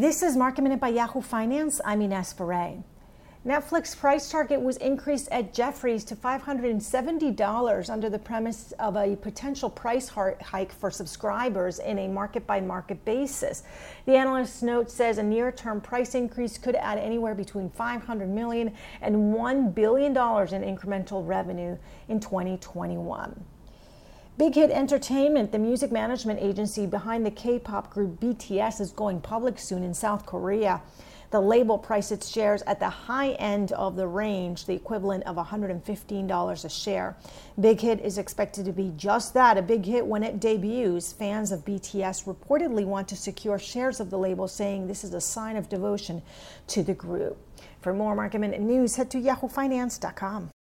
This is Market Minute by Yahoo Finance. I'm Ines Ferre. Netflix price target was increased at Jefferies to $570 under the premise of a potential price hike for subscribers in a market-by-market basis. The analyst note says a near-term price increase could add anywhere between $500 million and $1 billion in incremental revenue in 2021. Big Hit Entertainment, the music management agency behind the K-pop group BTS, is going public soon in South Korea. The label priced its shares at the high end of the range, the equivalent of $115 a share. Big Hit is expected to be just that, a big hit when it debuts. Fans of BTS reportedly want to secure shares of the label, saying this is a sign of devotion to the group. For more Market Minute news, head to yahoofinance.com.